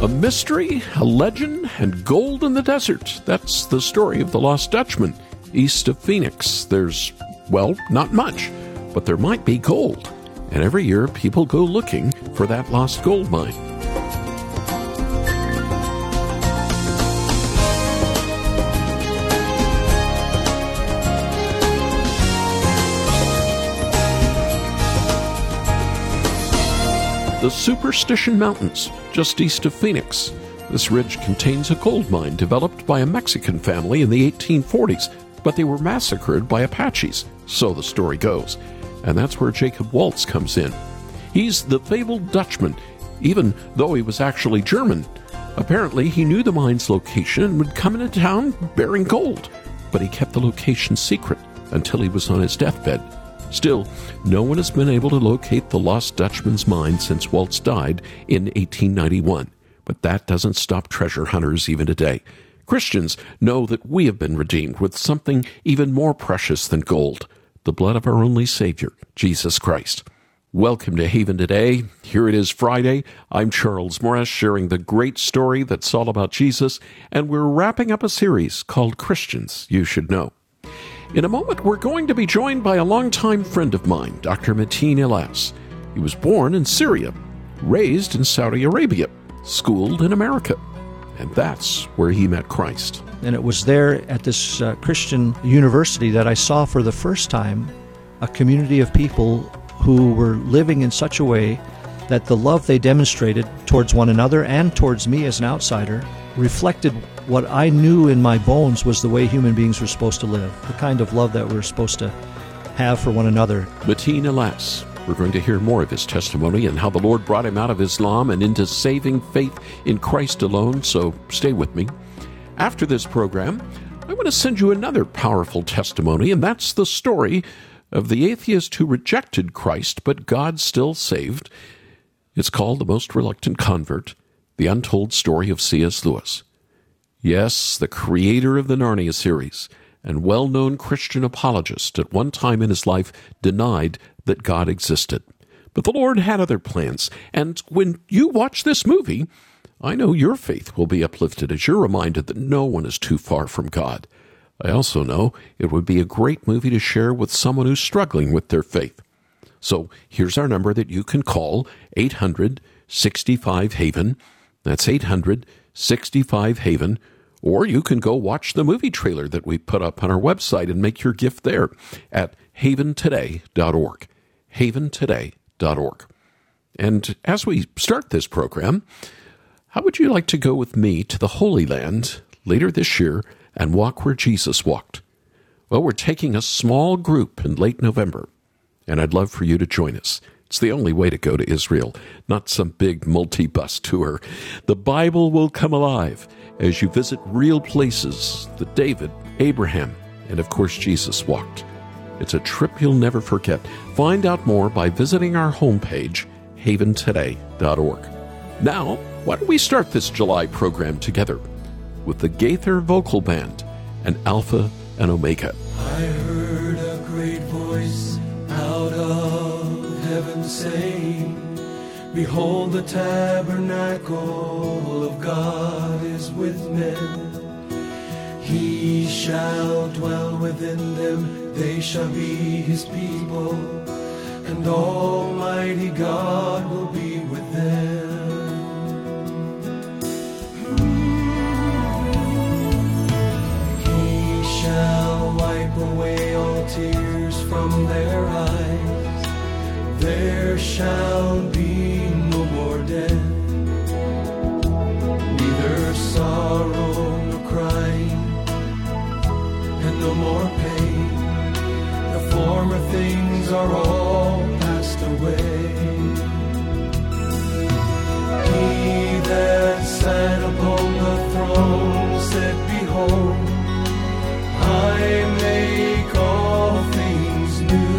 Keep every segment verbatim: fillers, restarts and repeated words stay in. A mystery, a legend, and gold in the desert. That's the story of the Lost Dutchman. East of Phoenix, there's, well, not much, but there might be gold. And every year, people go looking for that lost gold mine. The Superstition Mountains, just east of Phoenix. This ridge contains a gold mine developed by a Mexican family in the eighteen forties, but they were massacred by Apaches, so the story goes. And that's where Jacob Waltz comes in. He's the fabled Dutchman, even though he was actually German. Apparently, he knew the mine's location and would come into town bearing gold, but he kept the location secret until he was on his deathbed. Still, no one has been able to locate the Lost Dutchman's mine since Waltz died in eighteen ninety-one. But that doesn't stop treasure hunters even today. Christians know that we have been redeemed with something even more precious than gold, the blood of our only Savior, Jesus Christ. Welcome to Haven Today. Here it is Friday. I'm Charles Morris, sharing the great story that's all about Jesus, and we're wrapping up a series called Christians You Should Know. In a moment, we're going to be joined by a longtime friend of mine, Doctor Mateen Elass. He was born in Syria, raised in Saudi Arabia, schooled in America. And that's where he met Christ. And it was there at this uh, Christian university that I saw for the first time a community of people who were living in such a way that the love they demonstrated towards one another and towards me as an outsider reflected what I knew in my bones was the way human beings were supposed to live, the kind of love that we're supposed to have for one another. Mateen Elass. We're going to hear more of his testimony and how the Lord brought him out of Islam and into saving faith in Christ alone, so stay with me. After this program, I want to send you another powerful testimony, and that's the story of the atheist who rejected Christ, but God still saved. It's called The Most Reluctant Convert, The Untold Story of C S. Lewis. Yes, the creator of the Narnia series and well-known Christian apologist at one time in his life denied that God existed. But the Lord had other plans, and when you watch this movie, I know your faith will be uplifted as you're reminded that no one is too far from God. I also know it would be a great movie to share with someone who's struggling with their faith. So here's our number that you can call, eight hundred sixty-five HAVEN. That's eight hundred sixty-five HAVEN. Or you can go watch the movie trailer that we put up on our website and make your gift there at haven today dot org. haven today dot org. And as we start this program, how would you like to go with me to the Holy Land later this year and walk where Jesus walked? Well, we're taking a small group in late November, and I'd love for you to join us. It's the only way to go to Israel, not some big multi-bus tour. The Bible will come alive as you visit real places that David, Abraham, and of course Jesus walked. It's a trip you'll never forget. Find out more by visiting our homepage, haven today dot org. Now, why don't we start this July program together with the Gaither Vocal Band and Alpha and Omega. I heard a great voice out of heaven saying, "Behold, the tabernacle of God is with men. He shall dwell within them, they shall be his people, and Almighty God will be with them. He shall wipe away all tears from their eyes, there shall be no more death, neither sorrow nor crying, and no more pain. The former things are all passed away. He that sat upon the throne said, Behold, I make all things new.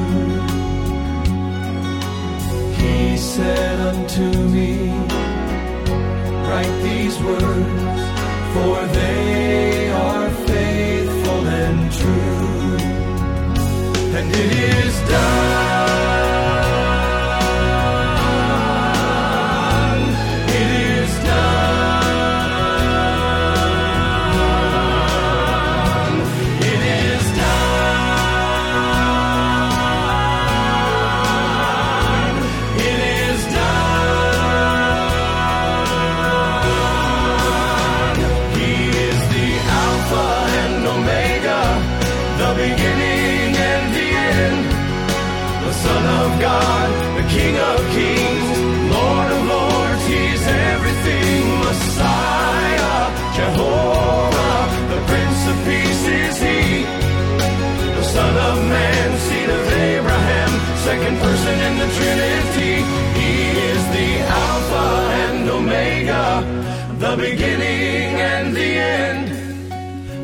He said unto me, Write these words, for they are faithful and true. And it is done. It is done. beginning of the beginning and the end.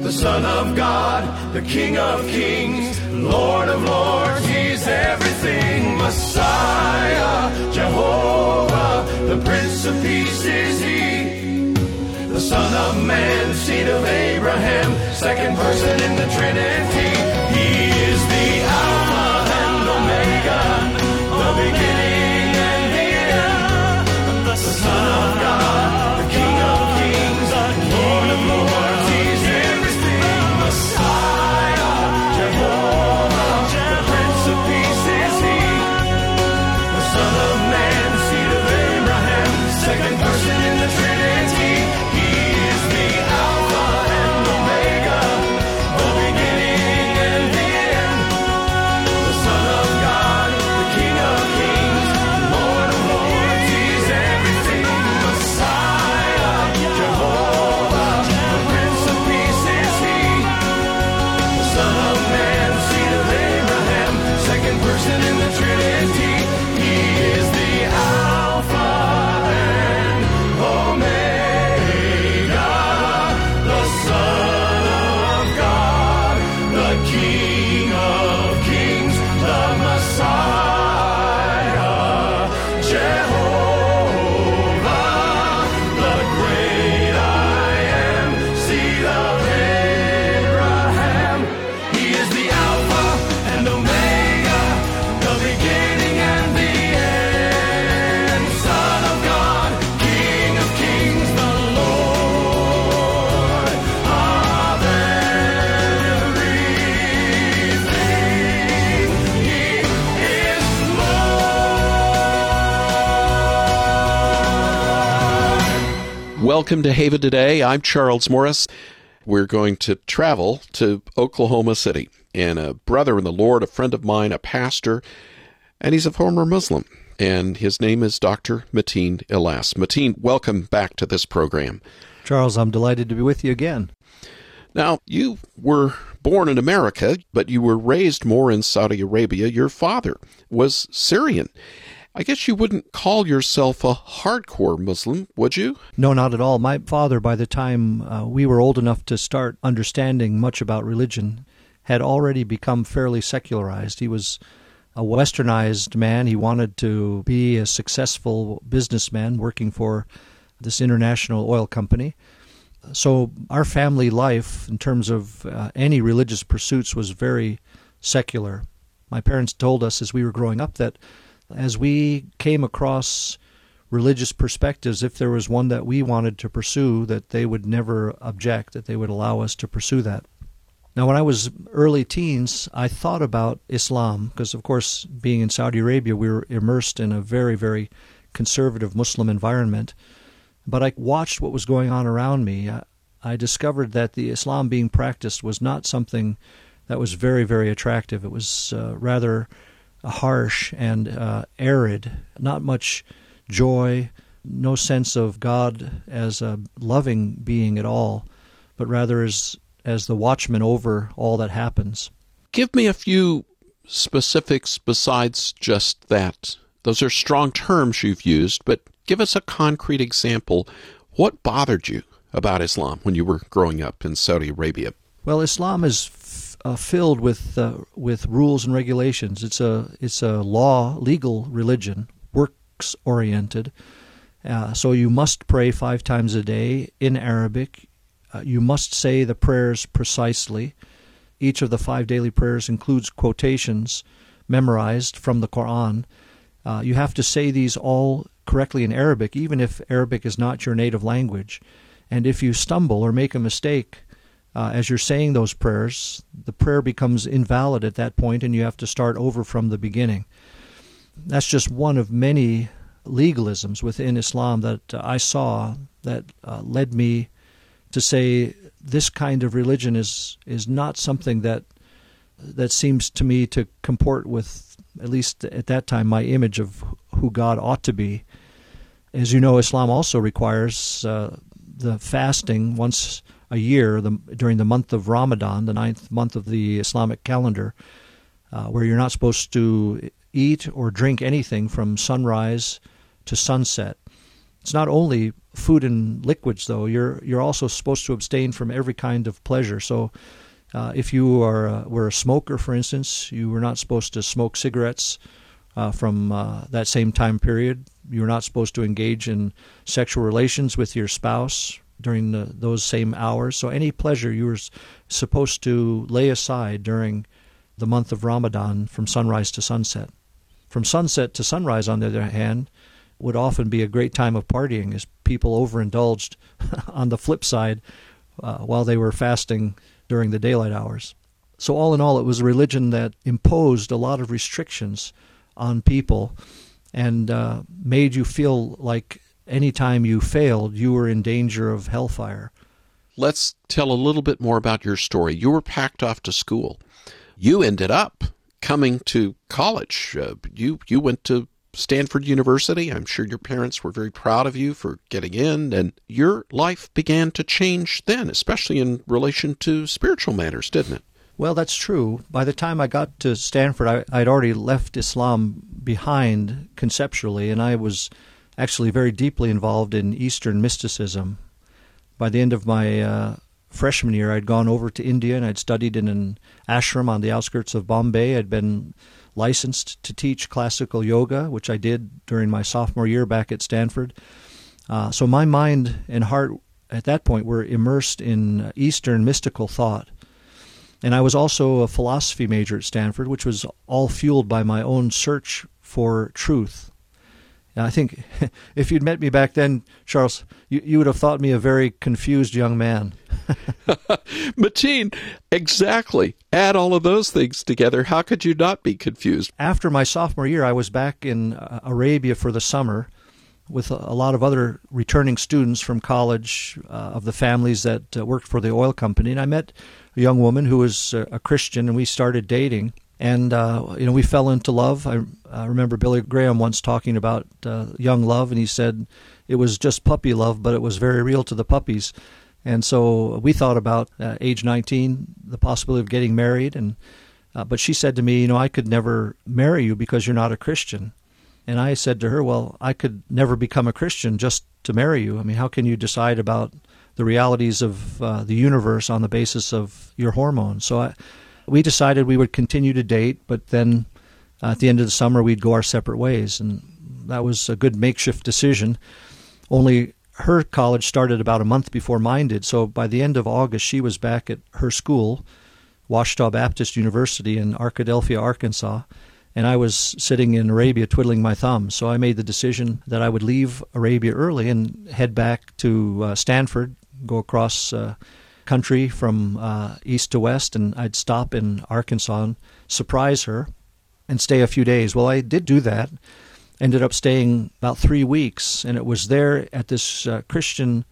The Son of God, the King of kings, Lord of lords, He's everything. Messiah, Jehovah, the Prince of Peace is He. The Son of Man, seed of Abraham, second person in the Trinity. He is the Alpha and Omega, the beginning and the end. The Son of God, the King of kings, Lord of lords, He's everything. Messiah, Jehovah, the Prince of Peace is He. The Son of Man, seed of Abraham, second person in the Trinity. He is the Alpha and Omega, the beginning and the end. The Son of God, the King of kings, Lord of lords, He's everything. Messiah, Jehovah, the Prince of Peace is He. The Son of Man, seed of Abraham, second person in the Trinity. He is the Alpha and Omega, the Son of God, the King of kings, the Messiah, Jehovah, the great I am, seed of Abraham. He is the Alpha and Omega, the beginning and the end. Son of God, King of kings, the Lord of everything. He is Lord. Welcome to Haven Today. I'm Charles Morris. We're going to travel to Oklahoma City. And a brother in the Lord, a friend of mine, a pastor, and he's a former Muslim. And his name is Doctor Mateen Elass. Mateen, welcome back to this program. Charles, I'm delighted to be with you again. Now, you were born in America, but you were raised more in Saudi Arabia. Your father was Syrian. I guess you wouldn't call yourself a hardcore Muslim, would you? No, not at all. My father, by the time uh, we were old enough to start understanding much about religion, had already become fairly secularized. He was a westernized man. He wanted to be a successful businessman working for this international oil company. So our family life, in terms of uh, any religious pursuits, was very secular. My parents told us as we were growing up that as we came across religious perspectives, if there was one that we wanted to pursue, that they would never object, that they would allow us to pursue that. Now, when I was early teens, I thought about Islam, because, of course, being in Saudi Arabia, we were immersed in a very, very conservative Muslim environment. But I watched what was going on around me. I discovered that the Islam being practiced was not something that was very, very attractive. It was uh, rather harsh and uh, arid, not much joy, no sense of God as a loving being at all, but rather as as the watchman over all that happens. Give me a few specifics besides just that. Those are strong terms you've used, but give us a concrete example. What bothered you about Islam when you were growing up in Saudi Arabia? Well, Islam is f- uh, filled with uh, with rules and regulations. It's a it's a law, legal religion, works-oriented. Uh, so you must pray five times a day in Arabic. You must say the prayers precisely. Each of the five daily prayers includes quotations memorized from the Quran. Uh, you have to say these all correctly in Arabic, even if Arabic is not your native language. And if you stumble or make a mistake uh, as you're saying those prayers, the prayer becomes invalid at that point, and you have to start over from the beginning. That's just one of many legalisms within Islam that uh, I saw that uh, led me to say this kind of religion is is not something that that seems to me to comport with, at least at that time, my image of who God ought to be. As you know, Islam also requires uh, the fasting once a year the, during the month of Ramadan, the ninth month of the Islamic calendar, uh, where you're not supposed to eat or drink anything from sunrise to sunset. It's not only food and liquids, though. You're you're also supposed to abstain from every kind of pleasure. So uh, if you are uh, were a smoker, for instance, you were not supposed to smoke cigarettes uh, from uh, that same time period. You were not supposed to engage in sexual relations with your spouse during the, those same hours. So any pleasure you were supposed to lay aside during the month of Ramadan from sunrise to sunset. From sunset to sunrise, on the other hand, would often be a great time of partying as people overindulged on the flip side uh, while they were fasting during the daylight hours. So all in all, it was a religion that imposed a lot of restrictions on people and uh, made you feel like any time you failed, you were in danger of hellfire. Let's tell a little bit more about your story. You were packed off to school. You ended up coming to college. Uh, you you went to Stanford University. I'm sure your parents were very proud of you for getting in, and your life began to change then, especially in relation to spiritual matters, didn't it? Well, that's true. By the time I got to Stanford, I, I'd already left Islam behind conceptually, and I was actually very deeply involved in Eastern mysticism. By the end of my uh, freshman year, I'd gone over to India, and I'd studied in an ashram on the outskirts of Bombay. I'd been licensed to teach classical yoga, which I did during my sophomore year back at Stanford. Uh, so my mind and heart at that point were immersed in Eastern mystical thought. And I was also a philosophy major at Stanford, which was all fueled by my own search for truth. And I think if you'd met me back then, Charles, you, you would have thought me a very confused young man. Mateen, exactly. Add all of those things together. How could you not be confused? After my sophomore year, I was back in uh, Arabia for the summer with a, a lot of other returning students from college uh, of the families that uh, worked for the oil company. And I met a young woman who was uh, a Christian, and we started dating. And, uh, you know, we fell into love. I, I remember Billy Graham once talking about uh, young love, and he said it was just puppy love, but it was very real to the puppies. And so we thought about, uh, age nineteen, the possibility of getting married. And uh, but she said to me, you know, I could never marry you because you're not a Christian. And I said to her, well, I could never become a Christian just to marry you. I mean, how can you decide about the realities of uh, the universe on the basis of your hormones? So I... We decided we would continue to date, but then uh, at the end of the summer, we'd go our separate ways. And that was a good makeshift decision. Only her college started about a month before mine did. So by the end of August, she was back at her school, Ouachita Baptist University in Arkadelphia, Arkansas. And I was sitting in Arabia twiddling my thumbs. So I made the decision that I would leave Arabia early and head back to uh, Stanford, go across uh country from uh, east to west, and I'd stop in Arkansas and surprise her and stay a few days. Well, I did do that. Ended up staying about three weeks, and it was there at this uh, Christian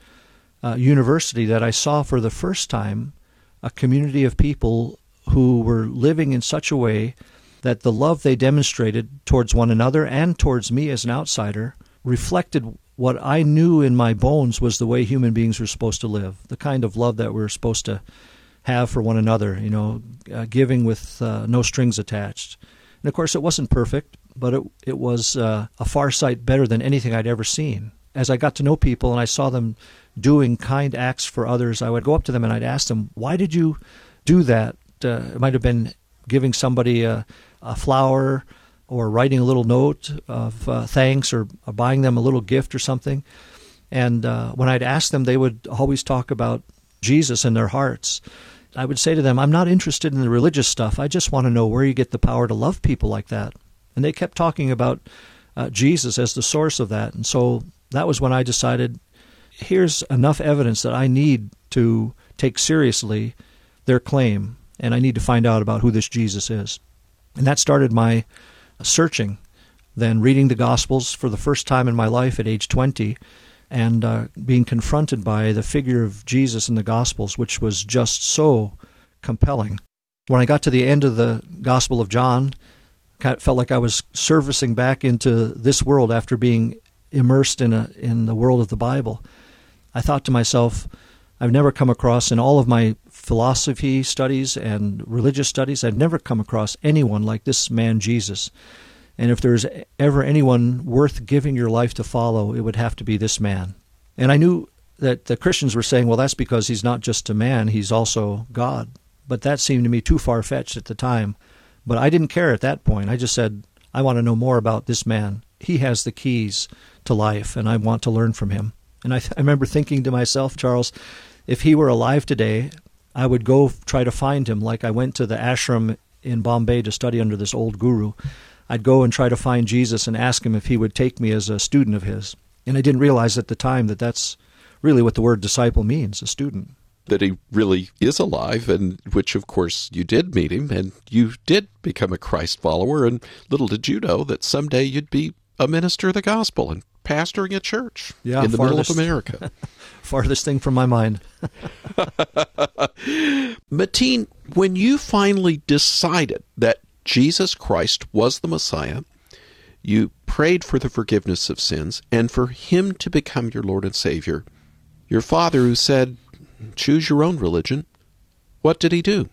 uh, university that I saw for the first time a community of people who were living in such a way that the love they demonstrated towards one another and towards me as an outsider reflected what I knew in my bones was the way human beings were supposed to live, the kind of love that we were supposed to have for one another, you know, uh, giving with uh, no strings attached. And, of course, it wasn't perfect, but it, it was uh, a far sight better than anything I'd ever seen. As I got to know people and I saw them doing kind acts for others, I would go up to them and I'd ask them, why did you do that? Uh, it might have been giving somebody a, a flower, or writing a little note of uh, thanks, or, or buying them a little gift or something. And uh, when I'd ask them, they would always talk about Jesus in their hearts. I would say to them, I'm not interested in the religious stuff. I just want to know where you get the power to love people like that. And they kept talking about uh, Jesus as the source of that. And so that was when I decided, here's enough evidence that I need to take seriously their claim, and I need to find out about who this Jesus is. And that started my searching, then reading the Gospels for the first time in my life at age twenty, and uh, being confronted by the figure of Jesus in the Gospels, which was just so compelling. When I got to the end of the Gospel of John, I felt like I was servicing back into this world after being immersed in a, in the world of the Bible. I thought to myself, I've never come across in all of my philosophy studies and religious studies, I've never come across anyone like this man Jesus. And if there's ever anyone worth giving your life to follow, it would have to be this man. And I knew that the Christians were saying, well, that's because he's not just a man, he's also God. But that seemed to me too far-fetched at the time. But I didn't care at that point. I just said, I want to know more about this man. He has the keys to life, and I want to learn from him. And I, th- I remember thinking to myself, Charles, if he were alive today, I would go try to find him, like I went to the ashram in Bombay to study under this old guru. I'd go and try to find Jesus and ask him if he would take me as a student of his. And I didn't realize at the time that that's really what the word disciple means, a student. That he really is alive, and which, of course, you did meet him, and you did become a Christ follower, and little did you know that someday you'd be a minister of the gospel and pastoring a church yeah, in the farthest, middle of America. Farthest thing from my mind. Mateen, when you finally decided that Jesus Christ was the Messiah, you prayed for the forgiveness of sins and for him to become your Lord and Savior. Your father, who said, choose your own religion, what did he do?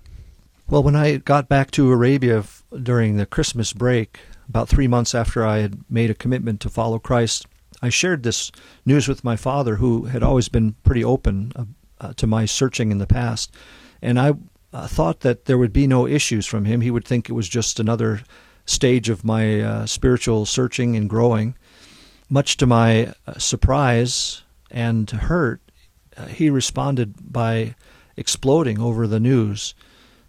Well, when I got back to Arabia during the Christmas break, about three months after I had made a commitment to follow Christ, I shared this news with my father, who had always been pretty open uh, uh, to my searching in the past. And I uh, thought that there would be no issues from him. He would think it was just another stage of my uh, spiritual searching and growing. Much to my uh, surprise and hurt, uh, he responded by exploding over the news.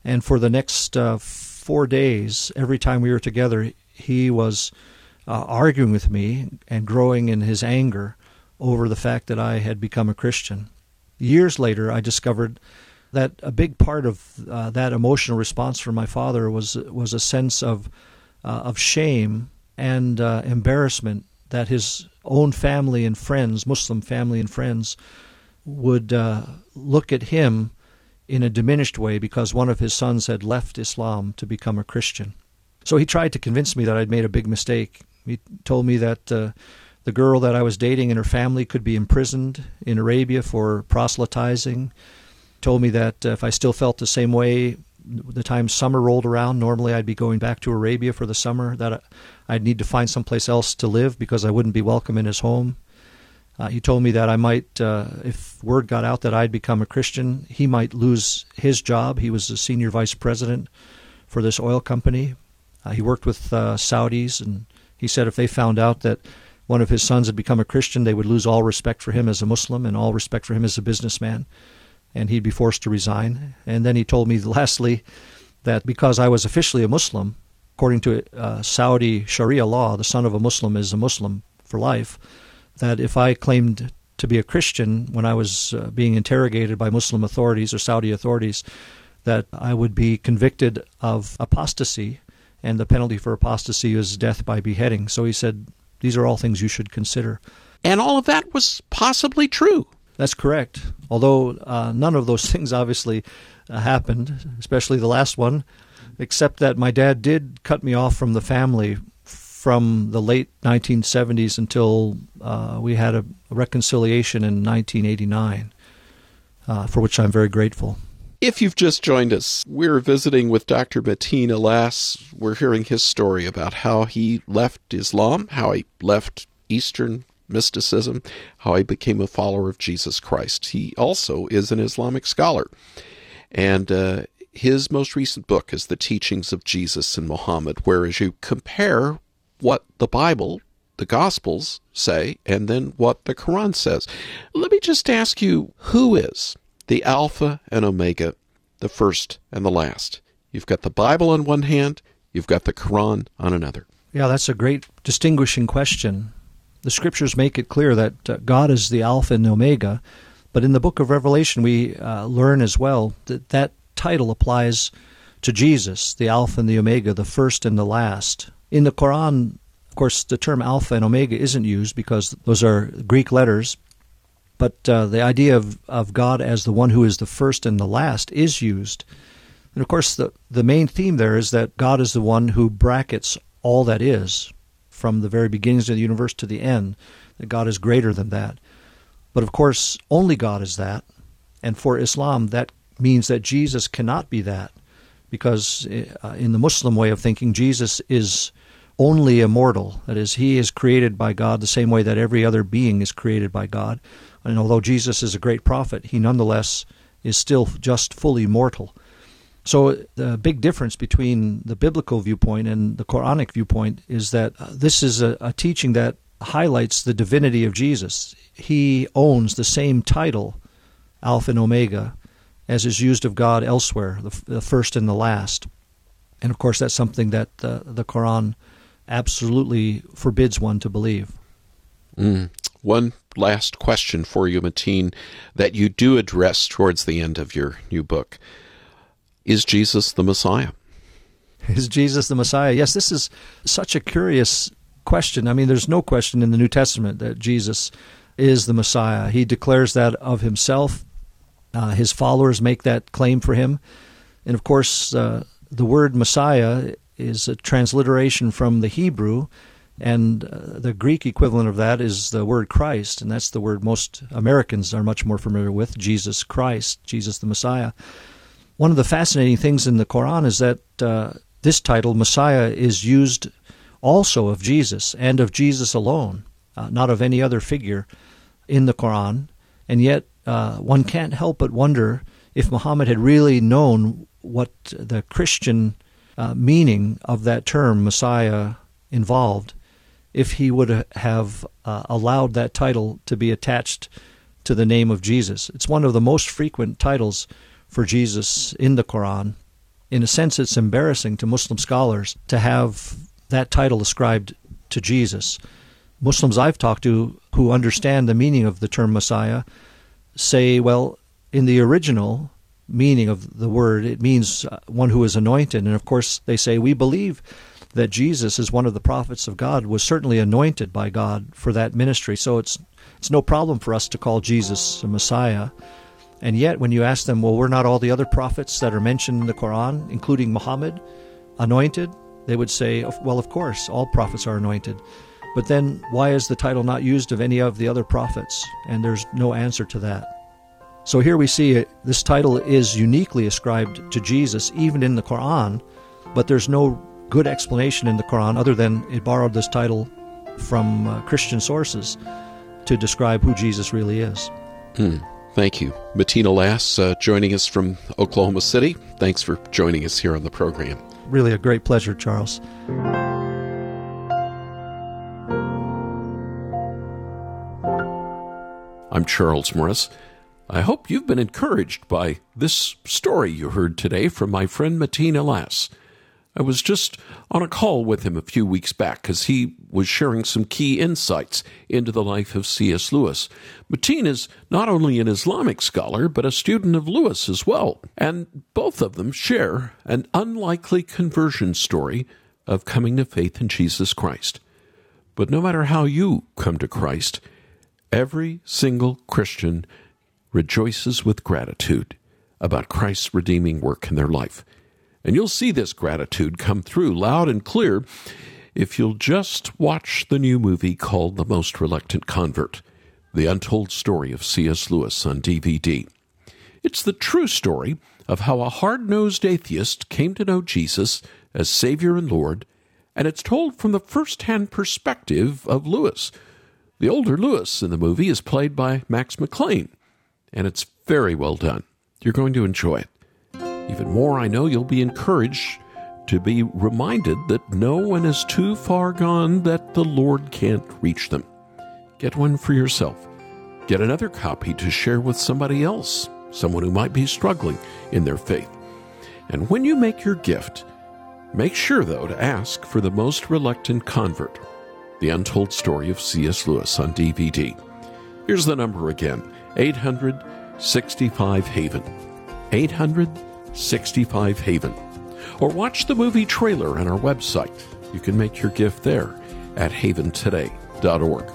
And for the next uh, four days, every time we were together, he was uh, arguing with me and growing in his anger over the fact that I had become a Christian. Years later, I discovered that a big part of uh, that emotional response from my father was was a sense of uh, of shame and uh, embarrassment that his own family and friends, Muslim family and friends, would uh, look at him in a diminished way because one of his sons had left Islam to become a Christian. So he tried to convince me that I'd made a big mistake. He told me that uh, the girl that I was dating and her family could be imprisoned in Arabia for proselytizing. He told me that uh, if I still felt the same way the time summer rolled around, normally I'd be going back to Arabia for the summer, that I'd need to find someplace else to live because I wouldn't be welcome in his home. Uh, he told me that I might, uh, if word got out that I'd become a Christian, he might lose his job. He was the senior vice president for this oil company. Uh, he worked with uh, Saudis, and he said if they found out that one of his sons had become a Christian, they would lose all respect for him as a Muslim and all respect for him as a businessman, and he'd be forced to resign. And then he told me, lastly, that because I was officially a Muslim, according to uh, Saudi Sharia law, the son of a Muslim is a Muslim for life, that if I claimed to be a Christian when I was uh, being interrogated by Muslim authorities or Saudi authorities, that I would be convicted of apostasy, and the penalty for apostasy is death by beheading. So he said, these are all things you should consider. And all of that was possibly true. That's correct. Although uh, none of those things obviously uh, happened, especially the last one, except that my dad did cut me off from the family from the late nineteen seventies until uh, we had a reconciliation in nineteen eighty-nine, uh, for which I'm very grateful. If you've just joined us, we're visiting with Doctor Mateen Elass. We're hearing his story about how he left Islam, how he left Eastern mysticism, how he became a follower of Jesus Christ. He also is an Islamic scholar. And uh, his most recent book is The Teachings of Jesus and Muhammad, where as you compare what the Bible, the Gospels say, and then what the Quran says. Let me just ask you, who is the Alpha and Omega, the first and the last? You've got the Bible on one hand, you've got the Quran on another. Yeah, that's a great distinguishing question. The Scriptures make it clear that uh, God is the Alpha and Omega, but in the book of Revelation we uh, learn as well that that title applies to Jesus, the Alpha and the Omega, the first and the last. In the Quran, of course, the term Alpha and Omega isn't used because those are Greek letters. But uh, the idea of, of God as the one who is the first and the last is used. And, of course, the, the main theme there is that God is the one who brackets all that is, from the very beginnings of the universe to the end, that God is greater than that. But, of course, only God is that. And for Islam, that means that Jesus cannot be that, because uh, in the Muslim way of thinking, Jesus is only immortal. That is, he is created by God the same way that every other being is created by God. And although Jesus is a great prophet, he nonetheless is still just fully mortal. So the big difference between the biblical viewpoint and the Quranic viewpoint is that this is a, a teaching that highlights the divinity of Jesus. He owns the same title, Alpha and Omega, as is used of God elsewhere, the, the first and the last. And of course, that's something that uh, the Quran absolutely forbids one to believe. Mm. One last question for you, Mateen, that you do address towards the end of your new book. Is Jesus the Messiah? Is Jesus the Messiah? Yes, this is such a curious question. I mean, there's no question in the New Testament that Jesus is the Messiah. He declares that of himself. Uh, his followers make that claim for him. And of course, uh, the word Messiah is a transliteration from the Hebrew, and uh, the Greek equivalent of that is the word Christ, and that's the word most Americans are much more familiar with, Jesus Christ, Jesus the Messiah. One of the fascinating things in the Quran is that uh, this title, Messiah, is used also of Jesus and of Jesus alone, uh, not of any other figure in the Quran. And yet uh, one can't help but wonder if Muhammad had really known what the Christian uh, meaning of that term, Messiah, involved, if he would have uh, allowed that title to be attached to the name of Jesus. It's one of the most frequent titles for Jesus in the Quran. In a sense, it's embarrassing to Muslim scholars to have that title ascribed to Jesus. Muslims I've talked to who understand the meaning of the term Messiah say, well, in the original meaning of the word, it means one who is anointed. And of course, they say, we believe that Jesus, as one of the prophets of God, was certainly anointed by God for that ministry. So it's it's no problem for us to call Jesus a Messiah. And yet, when you ask them, well, were not all the other prophets that are mentioned in the Quran, including Muhammad, anointed? They would say, well, of course, all prophets are anointed. But then, why is the title not used of any of the other prophets? And there's no answer to that. So here we see it, this title is uniquely ascribed to Jesus, even in the Quran, but there's no good explanation in the Quran other than it borrowed this title from uh, Christian sources to describe who Jesus really is. Hmm. Thank you. Mateen Elass, uh, joining us from Oklahoma City. Thanks for joining us here on the program. Really a great pleasure, Charles. I'm Charles Morris. I hope you've been encouraged by this story you heard today from my friend Mateen Elass. I was just on a call with him a few weeks back because he was sharing some key insights into the life of C S. Lewis. Mateen is not only an Islamic scholar, but a student of Lewis as well. And both of them share an unlikely conversion story of coming to faith in Jesus Christ. But no matter how you come to Christ, every single Christian rejoices with gratitude about Christ's redeeming work in their life. And you'll see this gratitude come through loud and clear if you'll just watch the new movie called The Most Reluctant Convert, The Untold Story of C S. Lewis on D V D. It's the true story of how a hard-nosed atheist came to know Jesus as Savior and Lord, and it's told from the first-hand perspective of Lewis. The older Lewis in the movie is played by Max McLean, and it's very well done. You're going to enjoy it. Even more, I know you'll be encouraged to be reminded that no one is too far gone that the Lord can't reach them. Get one for yourself. Get another copy to share with somebody else, someone who might be struggling in their faith. And when you make your gift, make sure, though, to ask for The Most Reluctant Convert, The Untold Story of C S. Lewis on D V D. Here's the number again, eight hundred sixty-five HAVEN. eight hundred sixty-five HAVEN. Or watch the movie trailer on our website. You can make your gift there at haven today dot org.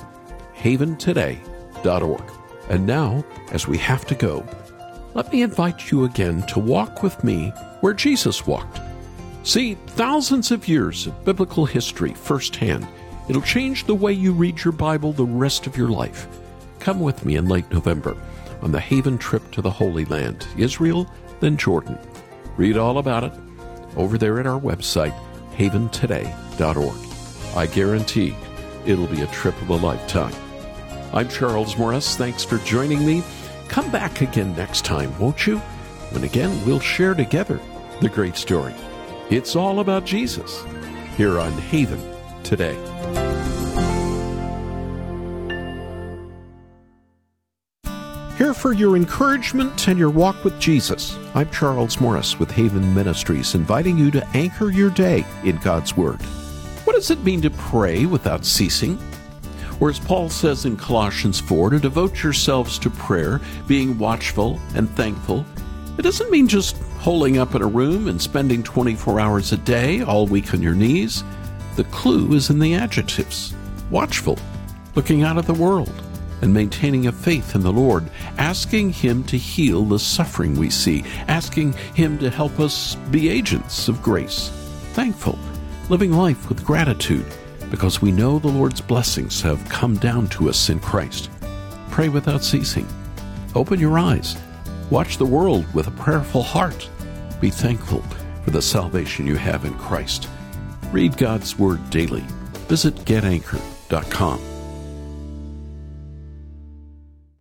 haven today dot org. And now, as we have to go, let me invite you again to walk with me where Jesus walked. See thousands of years of biblical history firsthand. It'll change the way you read your Bible the rest of your life. Come with me in late November on the Haven trip to the Holy Land, Israel, then Jordan. Read all about it over there at our website, haven today dot org. I guarantee it'll be a trip of a lifetime. I'm Charles Morris. Thanks for joining me. Come back again next time, won't you? And again, we'll share together the great story. It's all about Jesus here on Haven Today. Here for your encouragement and your walk with Jesus. I'm Charles Morris with Haven Ministries, inviting you to anchor your day in God's Word. What does it mean to pray without ceasing? Or as Paul says in Colossians four, to devote yourselves to prayer, being watchful and thankful. It doesn't mean just holing up in a room and spending twenty-four hours a day, all week on your knees. The clue is in the adjectives. Watchful, looking out at the world, and maintaining a faith in the Lord, asking Him to heal the suffering we see, asking Him to help us be agents of grace, thankful, living life with gratitude, because we know the Lord's blessings have come down to us in Christ. Pray without ceasing. Open your eyes. Watch the world with a prayerful heart. Be thankful for the salvation you have in Christ. Read God's Word daily. Visit Get Anchor dot com.